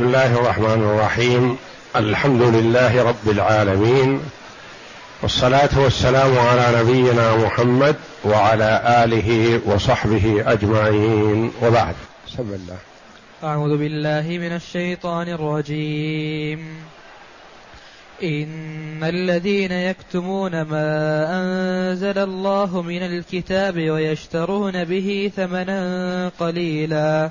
بسم الله الرحمن الرحيم. الحمد لله رب العالمين، والصلاة والسلام على نبينا محمد وعلى آله وصحبه أجمعين، وبعد. بسم الله. أعوذ بالله من الشيطان الرجيم. إن الذين يكتمون ما أنزل الله من الكتاب ويشترون به ثمنا قليلا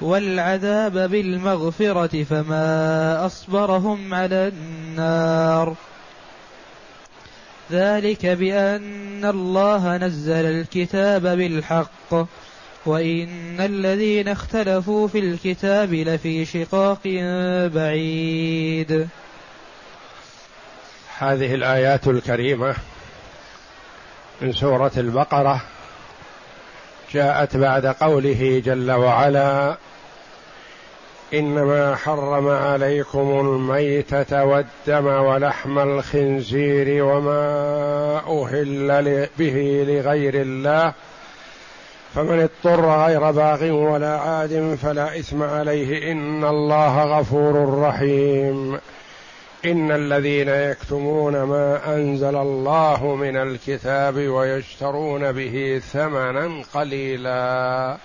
والعذاب بالمغفرة فما أصبرهم على النار ذلك بأن الله نزل الكتاب بالحق وإن الذين اختلفوا في الكتاب لفي شقاق بعيد. هذه الآيات الكريمة من سورة البقرة جاءت بعد قوله جل وعلا: إنما حرم عليكم الميتة والدم ولحم الخنزير وما أهل به لغير الله فمن اضطر غير باغ ولا عاد فلا إثم عليه إن الله غفور رحيم. إن الذين يكتمون ما أنزل الله من الكتاب ويشترون به ثمنا قليلا.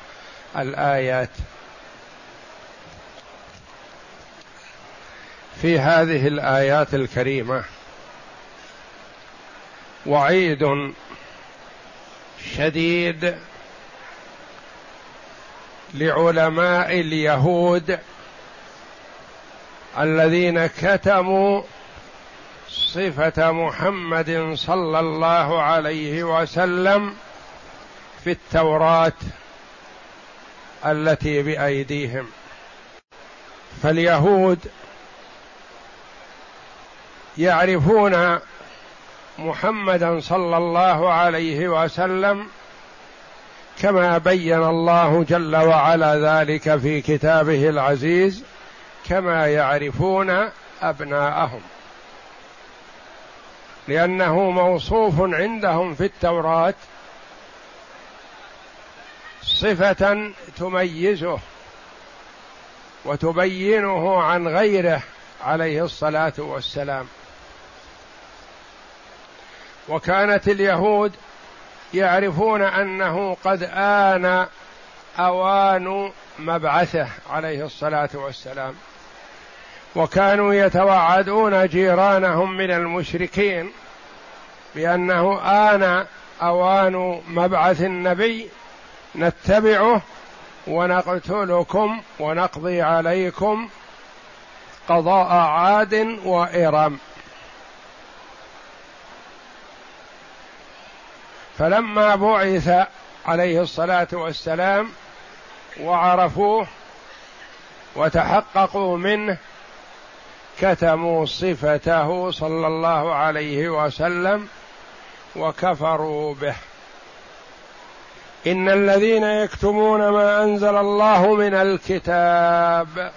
الآيات في هذه الآيات الكريمة وعيد شديد لعلماء اليهود الذين كتموا صفة محمد صلى الله عليه وسلم في التوراة التي بأيديهم. فاليهود يعرفون محمدا صلى الله عليه وسلم كما بين الله جل وعلا ذلك في كتابه العزيز، كما يعرفون أبناءهم، لأنه موصوف عندهم في التوراة صفة تميزه وتبينه عن غيره عليه الصلاة والسلام. وكانت اليهود يعرفون أنه قد آن أوان مبعثه عليه الصلاة والسلام، وكانوا يتوعدون جيرانهم من المشركين بأنه آن أوان مبعث النبي، نتبعه ونقتلكم ونقضي عليكم قضاء عاد وإرم. فلما بعث عليه الصلاة والسلام وعرفوه وتحققوا منه كتموا صفته صلى الله عليه وسلم وكفروا به. إن الذين يكتمون ما أنزل الله من الكتاب،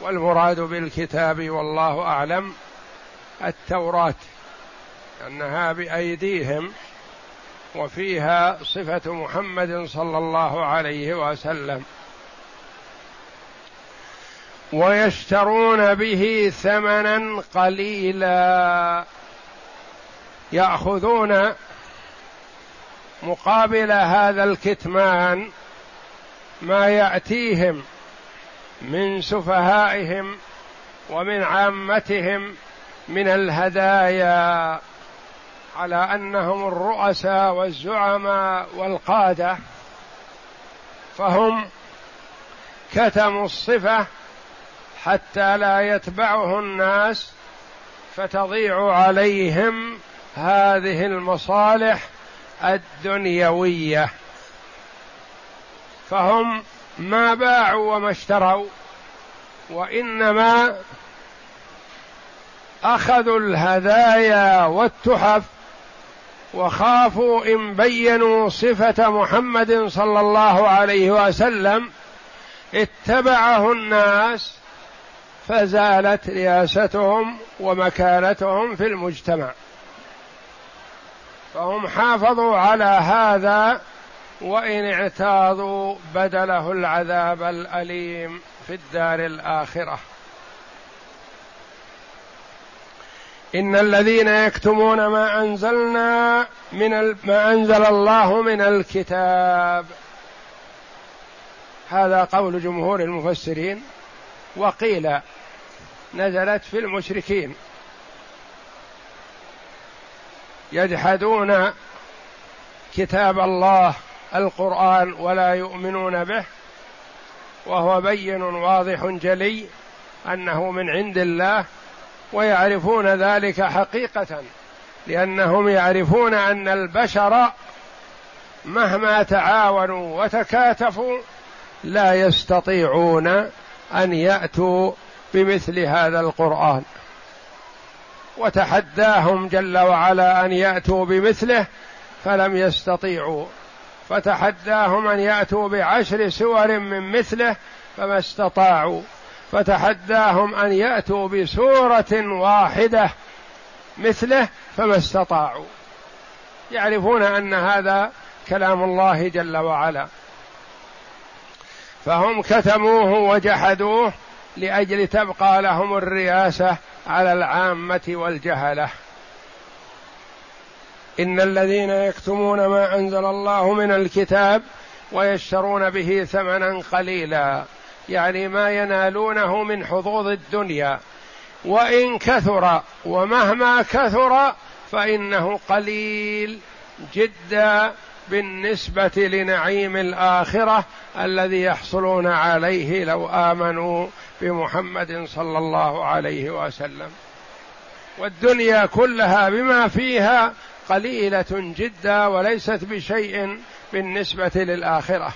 والمراد بالكتاب والله أعلم التوراة، أنها بأيديهم وفيها صفة محمد صلى الله عليه وسلم. ويشترون به ثمنا قليلا، يأخذون مقابل هذا الكتمان ما يأتيهم من سفهائهم ومن عامتهم من الهدايا، على أنهم الرؤساء والزعماء والقادة، فهم كتموا الصفة حتى لا يتبعه الناس فتضيع عليهم هذه المصالح الدنيوية. فهم ما باعوا وما اشتروا، وإنما أخذوا الهدايا والتحف وخافوا إن بينوا صفة محمد صلى الله عليه وسلم اتبعه الناس فزالت رياستهم ومكانتهم في المجتمع، فهم حافظوا على هذا وإن اعتاضوا بدله العذاب الأليم في الدار الآخرة. إن الذين يكتمون ما أنزل الله من الكتاب، هذا قول جمهور المفسرين، وقيل نزلت في المشركين يجحدون كتاب الله القرآن ولا يؤمنون به، وهو بين واضح جلي أنه من عند الله، ويعرفون ذلك حقيقة، لأنهم يعرفون أن البشر مهما تعاونوا وتكاتفوا لا يستطيعون أن يأتوا بمثل هذا القرآن، وتحداهم جل وعلا أن يأتوا بمثله فلم يستطيعوا، فتحداهم أن يأتوا بعشر سور من مثله فما استطاعوا، فتحداهم أن يأتوا بسورة واحدة مثله فما استطاعوا. يعرفون أن هذا كلام الله جل وعلا، فهم كتموه وجحدوه لأجل تبقى لهم الرياسة على العامة والجهلة. إن الذين يكتمون ما أنزل الله من الكتاب ويشترون به ثمنا قليلا، يعني ما ينالونه من حظوظ الدنيا، وإن كثر ومهما كثر فإنه قليل جدا بالنسبة لنعيم الآخرة الذي يحصلون عليه لو آمنوا بمحمد صلى الله عليه وسلم. والدنيا كلها بما فيها قليلة جدا وليست بشيء بالنسبة للآخرة.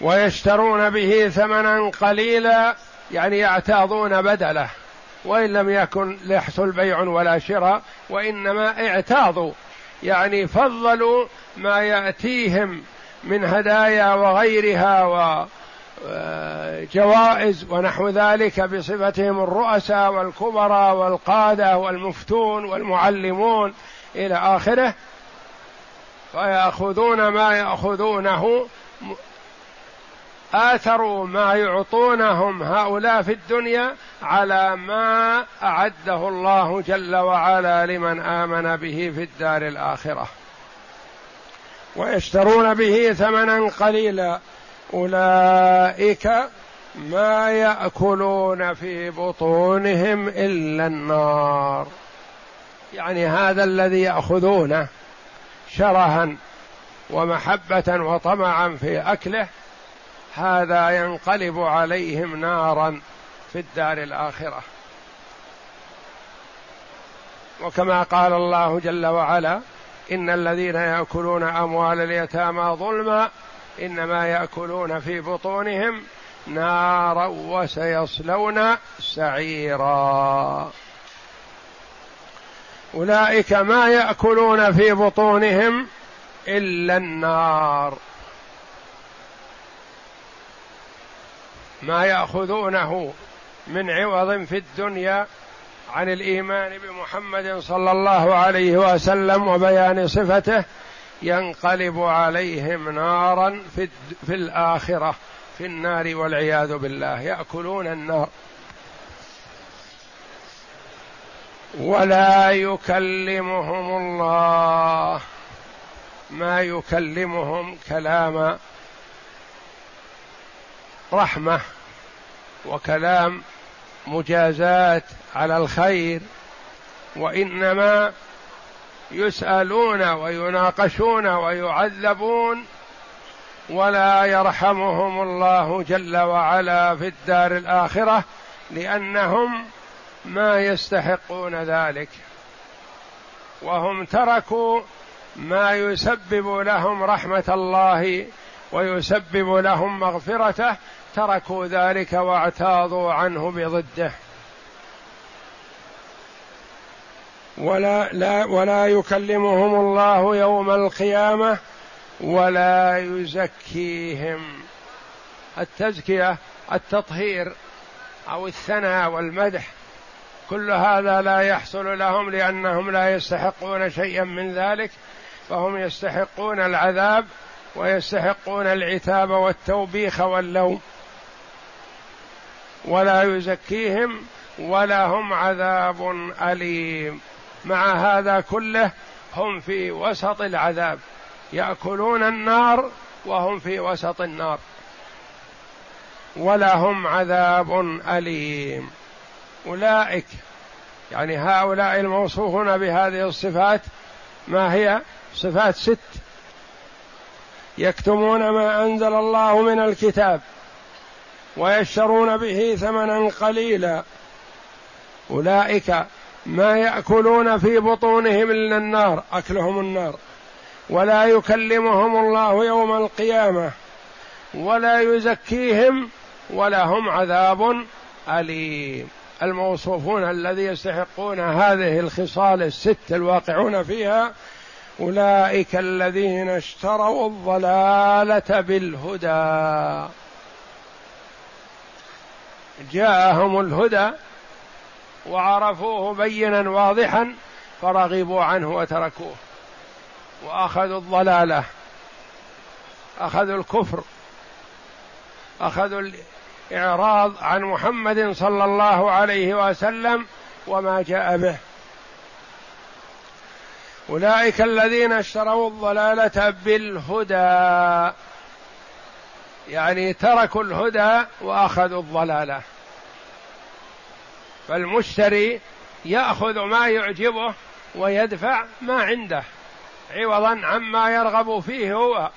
ويشترون به ثمنا قليلا، يعني يعتاضون بدله، وإن لم يكن ليحصل بيع ولا شراء، وإنما اعتاضوا، يعني فضلوا ما يأتيهم من هدايا وغيرها وجوائز ونحو ذلك بصفتهم الرؤساء والكبراء والقادة والمفتون والمعلمون إلى آخره، فيأخذون ما يأخذونه، آثروا ما يعطونهم هؤلاء في الدنيا على ما أعده الله جل وعلا لمن آمن به في الدار الآخرة. ويشترون به ثمنا قليلا، أولئك ما يأكلون في بطونهم إلا النار، يعني هذا الذي يأخذونه شرها ومحبة وطمعا في أكله، هذا ينقلب عليهم نارا في الدار الآخرة. وكما قال الله جل وعلا: إن الذين يأكلون أموال اليتامى ظلما إنما يأكلون في بطونهم نارا وسيصلون سعيرا. أولئك ما يأكلون في بطونهم إلا النار، ما يأخذونه من عوض في الدنيا عن الإيمان بمحمد صلى الله عليه وسلم وبيان صفته ينقلب عليهم نارا في الآخرة، في النار والعياذ بالله، يأكلون النار. ولا يكلمهم الله، ما يكلمهم كلام رحمة وكلام مجازات على الخير، وإنما يسألون ويناقشون ويعذبون. ولا يرحمهم الله جل وعلا في الدار الآخرة لأنهم ما يستحقون ذلك، وهم تركوا ما يسبب لهم رحمة الله ويسبب لهم مغفرته تركوا ذلك واعتاضوا عنه بضده. ولا يكلمهم الله يوم القيامة ولا يزكيهم. التزكية التطهير أو الثناء والمدح، كل هذا لا يحصل لهم لأنهم لا يستحقون شيئا من ذلك، فهم يستحقون العذاب ويستحقون العتاب والتوبيخ واللوم. ولا يزكيهم ولهم عذاب أليم. مع هذا كله هم في وسط العذاب، يأكلون النار وهم في وسط النار، ولهم عذاب أليم. أولئك يعني هؤلاء الموصوفون بهذه الصفات، ما هي؟ صفات 6: يكتمون ما أنزل الله من الكتاب ويشترون به ثمنا قليلا. أولئك ما يأكلون في بطونهم إلا النار، أكلهم النار. ولا يكلمهم الله يوم القيامة ولا يزكيهم ولهم عذاب أليم. الموصوفون الذي يستحقون هذه الخصال ال6 الواقعون فيها، أولئك الذين اشتروا الضلالة بالهدى، جاءهم الهدى وعرفوه بينا واضحا فرغبوا عنه وتركوه، وأخذوا الضلالة، أخذوا الكفر، أخذوا الإعراض عن محمد صلى الله عليه وسلم وما جاء به. أولئك الذين اشتروا الضلالة بالهدى، يعني تركوا الهدى وأخذوا الضلالة. فالمشتري يأخذ ما يعجبه ويدفع ما عنده عوضا عما يرغب فيه هو،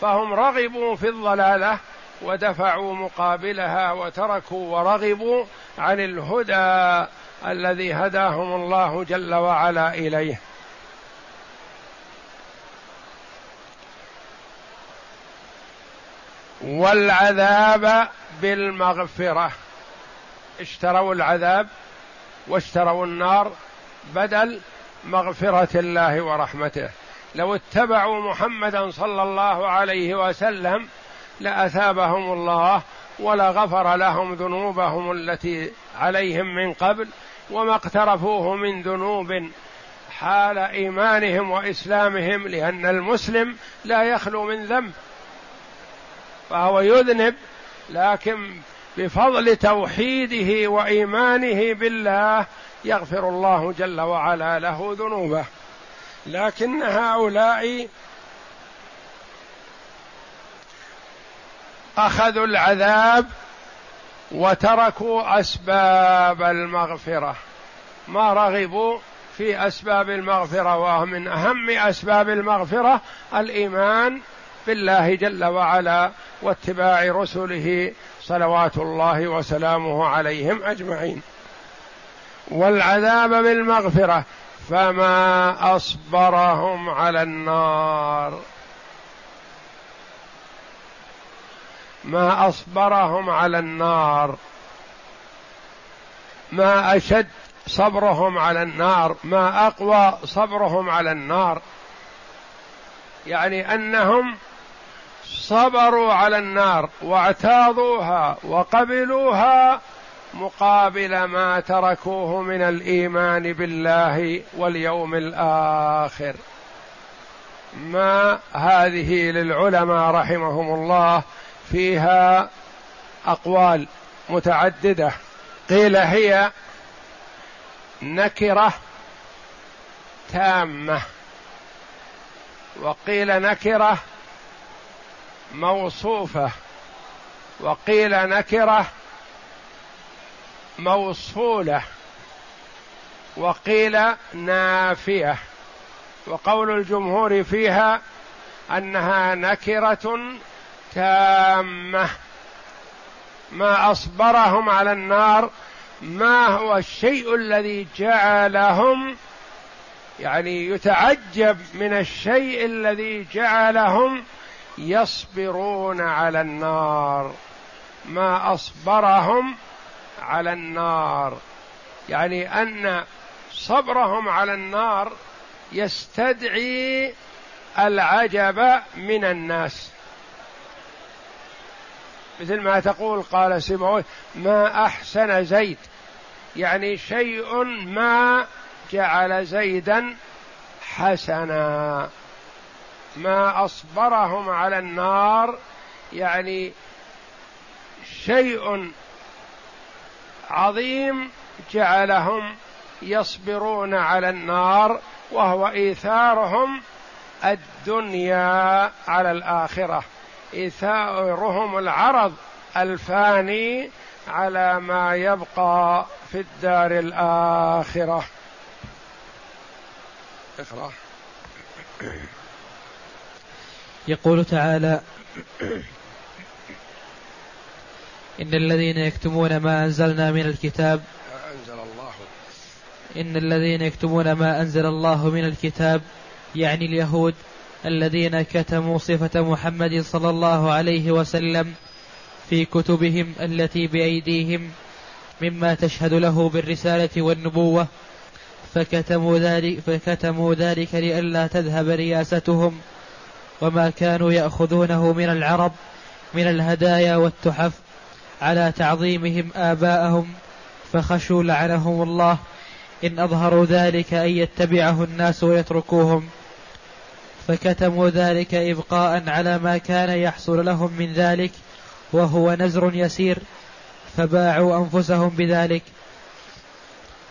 فهم رغبوا في الضلالة ودفعوا مقابلها وتركوا ورغبوا عن الهدى الذي هداهم الله جل وعلا إليه. والعذاب بالمغفرة، اشتروا العذاب واشتروا النار بدل مغفرة الله ورحمته. لو اتبعوا محمدا صلى الله عليه وسلم لأثابهم الله ولغفر لهم ذنوبهم التي عليهم من قبل وما اقترفوه من ذنوب حال إيمانهم وإسلامهم، لأن المسلم لا يخلو من ذنب، فهو يذنب لكن بفضل توحيده وإيمانه بالله يغفر الله جل وعلا له ذنوبه. لكن هؤلاء أخذوا العذاب وتركوا أسباب المغفرة، ما رغبوا في أسباب المغفرة، ومن أهم أسباب المغفرة الإيمان بالله جل وعلا واتباع رسله صلوات الله وسلامه عليهم أجمعين. والعذاب بالمغفرة فما أصبرهم على النار، ما أصبرهم على النار، ما أشد صبرهم على النار، ما أقوى صبرهم على النار، يعني أنهم صبروا على النار واعتاضوها وقبلوها مقابل ما تركوه من الإيمان بالله واليوم الآخر. ما هذه للعلماء رحمهم الله فيها أقوال متعددة، قيل هي نكرة تامة، وقيل نكرة موصوفة، وقيل نكرة موصولة، وقيل نافية. وقول الجمهور فيها أنها نكرة تامة. ما أصبرهم على النار، ما هو الشيء الذي جعلهم، يعني يتعجب من الشيء الذي جعلهم يصبرون على النار، ما أصبرهم على النار، يعني أن صبرهم على النار يستدعي العجب من الناس، مثل ما تقول قال سيبويه ما أحسن زيد، يعني شيء ما جعل زيدا حسنا. ما أصبرهم على النار يعني شيء عظيم جعلهم يصبرون على النار، وهو إيثارهم الدنيا على الآخرة، إيثارهم العرض الفاني على ما يبقى في الدار الآخرة. اقرأ. يقول تعالى: إن الذين يكتمون ما أنزلنا من الكتاب من الكتاب، يعني اليهود الذين كتموا صفة محمد صلى الله عليه وسلم في كتبهم التي بأيديهم مما تشهد له بالرسالة والنبوة، فكتموا ذلك لئلا تذهب رياستهم، وما كانوا يأخذونه من العرب من الهدايا والتحف على تعظيمهم آباءهم، فخشوا لعنهم الله إن أظهروا ذلك أن يتبعه الناس ويتركوهم، فكتموا ذلك إبقاء على ما كان يحصل لهم من ذلك، وهو نزر يسير، فباعوا أنفسهم بذلك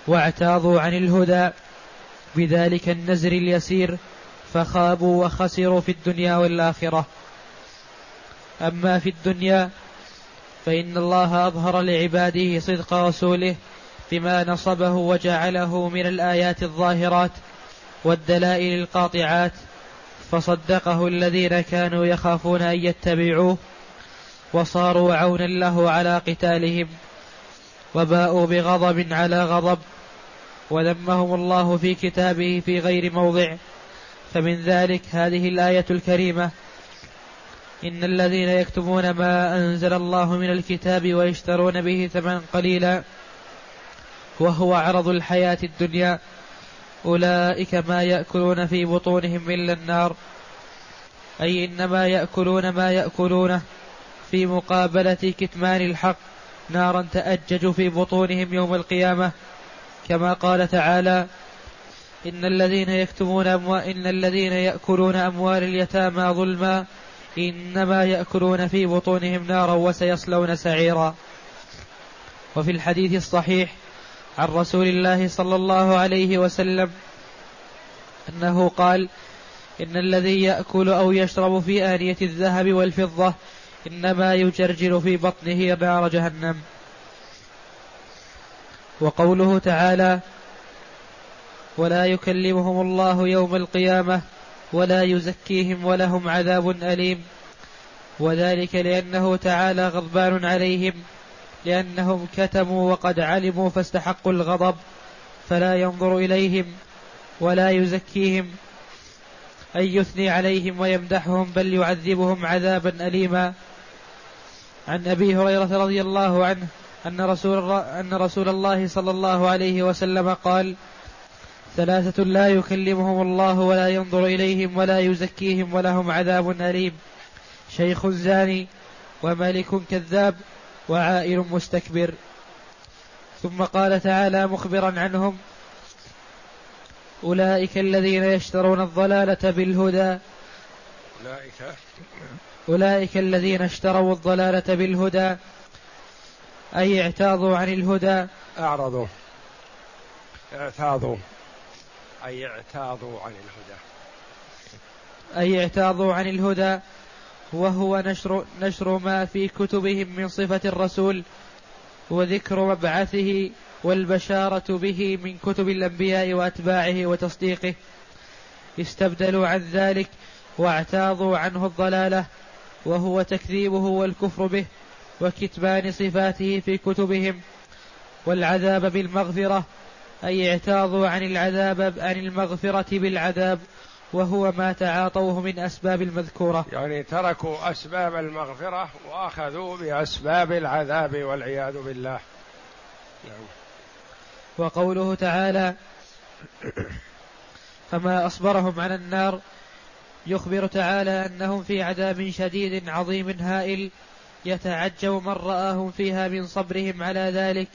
واعتاضوا عن الهدى بذلك النزر اليسير، فخابوا وخسروا في الدنيا والآخرة. أما في الدنيا فإن الله أظهر لعباده صدق رسوله بما نصبه وجعله من الآيات الظاهرات والدلائل القاطعات، فصدقه الذين كانوا يخافون أن يتبعوه، وصاروا عونا له على قتالهم، وباءوا بغضب على غضب، وذمهم الله في كتابه في غير موضع. فمن ذلك هذه الآية الكريمة: إن الذين يكتمون ما أنزل الله من الكتاب ويشترون به ثمنا قليلا وهو عرض الحياة الدنيا، أولئك ما يأكلون في بطونهم إلا النار، أي إنما يأكلون ما يأكلونه في مقابلة كتمان الحق نارا تأجج في بطونهم يوم القيامة، كما قال تعالى: إن الذين يأكلون أموال اليتامى ظلما إنما يأكلون في بطونهم نارا وسيصلون سعيرا. وفي الحديث الصحيح عن رسول الله صلى الله عليه وسلم أنه قال: إن الذي يأكل أو يشرب في آنية الذهب والفضة إنما يجرجر في بطنه نار جهنم. وقوله تعالى: ولا يكلمهم الله يوم القيامة ولا يزكيهم ولهم عذاب أليم، وذلك لأنه تعالى غضبان عليهم لأنهم كتموا وقد علموا فاستحقوا الغضب، فلا ينظر إليهم ولا يزكيهم أي يثني عليهم ويمدحهم، بل يعذبهم عذابا أليما. عن أبي هريرة رضي الله عنه أن رسول الله صلى الله عليه وسلم قال: ثلاثة لا يكلمهم الله ولا ينظر إليهم ولا يزكيهم ولهم عذاب أليم: شيخ زاني، وملك كذاب، وعائل مستكبر. ثم قال تعالى مخبرا عنهم: أولئك الذين اشتروا الضلالة بالهدى، أي اعتاضوا عن الهدى، اعتاضوا عن الهدى، وهو نشر ما في كتبهم من صفة الرسول وذكر مبعثه والبشارة به من كتب الأنبياء وأتباعه وتصديقه، استبدلوا عن ذلك واعتاضوا عنه الضلالة، وهو تكذيبه والكفر به وكتمان صفاته في كتبهم، والعذاب بالمغفرة، أي اعتاضوا عن المغفرة بالعذاب وهو ما تعاطوه من أسباب المذكورة، يعني تركوا أسباب المغفرة وأخذوا بأسباب العذاب والعياذ بالله. نعم. وقوله تعالى فما أصبرهم على النار، يخبر تعالى أنهم في عذاب شديد عظيم هائل، يتعجب من رآهم فيها من صبرهم على ذلك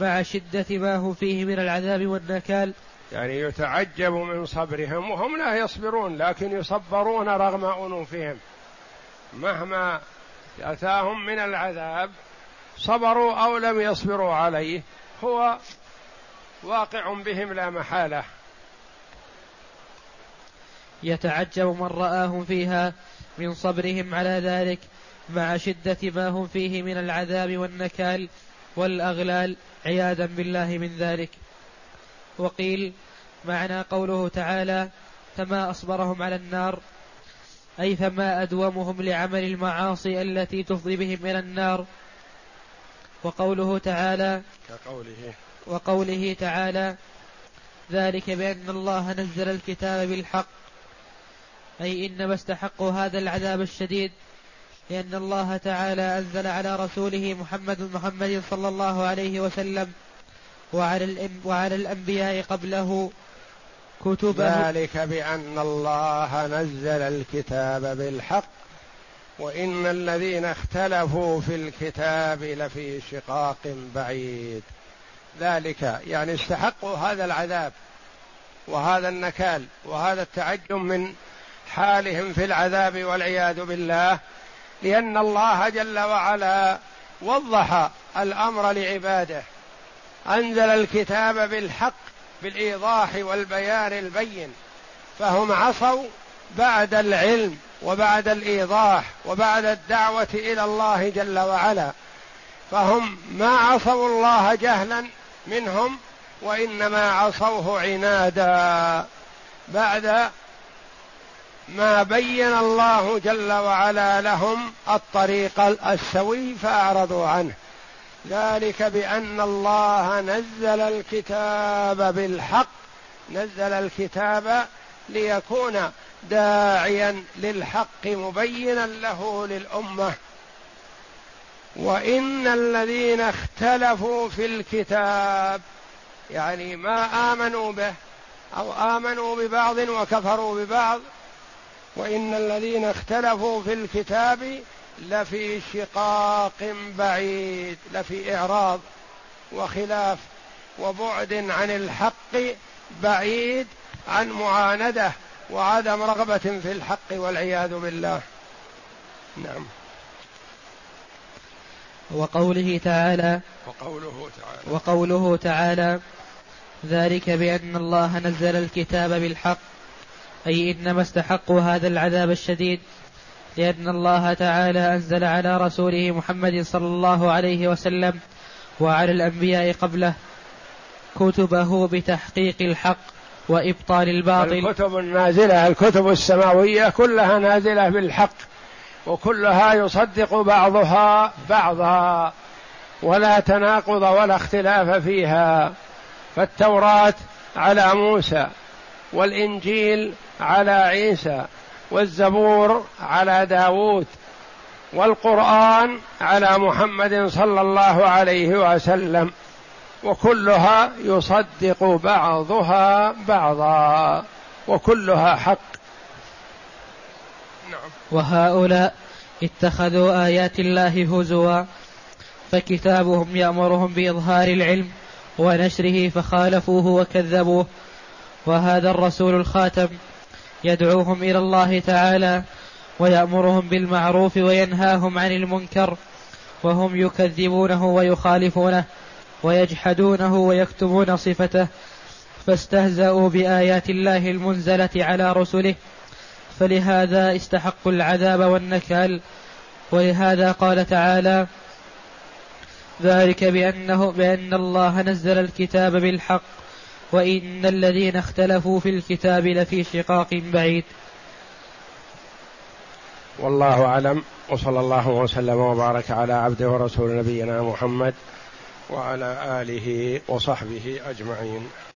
مع شدة ما هم فيه من العذاب والنكال. يعني يتعجب من صبرهم، وهم لا يصبرون لكن يصبرون رغم أنوفهم، مهما أتاهم من العذاب صبروا أو لم يصبروا عليه هو واقع بهم لا محالة. يتعجب من رآهم فيها من صبرهم على ذلك مع شدة ما هم فيه من العذاب والنكال والأغلال عياذا بالله من ذلك. وقيل معنى قوله تعالى فما أصبرهم على النار أي فما أدومهم لعمل المعاصي التي تفضي بهم إلى النار. وقوله تعالى وقوله تعالى ذلك بأن الله نزل الكتاب بالحق، أي إنما استحقوا هذا العذاب الشديد لأن الله تعالى أنزل على رسوله محمد صلى الله عليه وسلم وعلى الأنبياء قبله كتبه. ذلك بأن الله نزل الكتاب بالحق وإن الذين اختلفوا في الكتاب لفي شقاق بعيد. ذلك يعني استحقوا هذا العذاب وهذا النكال وهذا التعجب من حالهم في العذاب والعياذ بالله، لأن الله جل وعلا وضح الأمر لعباده، أنزل الكتاب بالحق بالإيضاح والبيان البين، فهم عصوا بعد العلم وبعد الإيضاح وبعد الدعوة إلى الله جل وعلا، فهم ما عصوا الله جهلا منهم وإنما عصوه عنادا بعد ما بين الله جل وعلا لهم الطريق السوي فأعرضوا عنه. ذلك بأن الله نزل الكتاب بالحق، نزل الكتاب ليكون داعيا للحق مبينا له للأمة. وإن الذين اختلفوا في الكتاب يعني ما آمنوا به أو آمنوا ببعض وكفروا ببعض، وإن الذين اختلفوا في الكتاب لفي شقاق بعيد، لفي إعراض وخلاف وبعد عن الحق، بعيد عن معاندة وعدم رغبة في الحق والعياذ بالله. نعم. وقوله تعالى ذلك بأن الله نزل الكتاب بالحق، أي إنما استحقوا هذا العذاب الشديد لأن الله تعالى أنزل على رسوله محمد صلى الله عليه وسلم وعلى الأنبياء قبله كتبه بتحقيق الحق وإبطال الباطل. الكتب النازلة، الكتب السماوية كلها نازلة بالحق، وكلها يصدق بعضها بعضا ولا تناقض ولا اختلاف فيها. فالتوراة على موسى، والإنجيل على عيسى، والزبور على داود، والقرآن على محمد صلى الله عليه وسلم، وكلها يصدق بعضها بعضا وكلها حق. نعم. وهؤلاء اتخذوا آيات الله هزوا، فكتابهم يأمرهم بإظهار العلم ونشره فخالفوه وكذبوه، وهذا الرسول الخاتم يدعوهم إلى الله تعالى ويأمرهم بالمعروف وينهاهم عن المنكر، وهم يكذبونه ويخالفونه ويجحدونه ويكتمون صفته، فاستهزأوا بآيات الله المنزلة على رسله، فلهذا استحقوا العذاب والنكال. ولهذا قال تعالى ذلك بأن الله نزل الكتاب بالحق وإن الذين اختلفوا في الكتاب لفي شقاق بعيد. والله أعلم، وصلى الله وسلم وبارك على عبده ورسول نبينا محمد وعلى آله وصحبه أجمعين.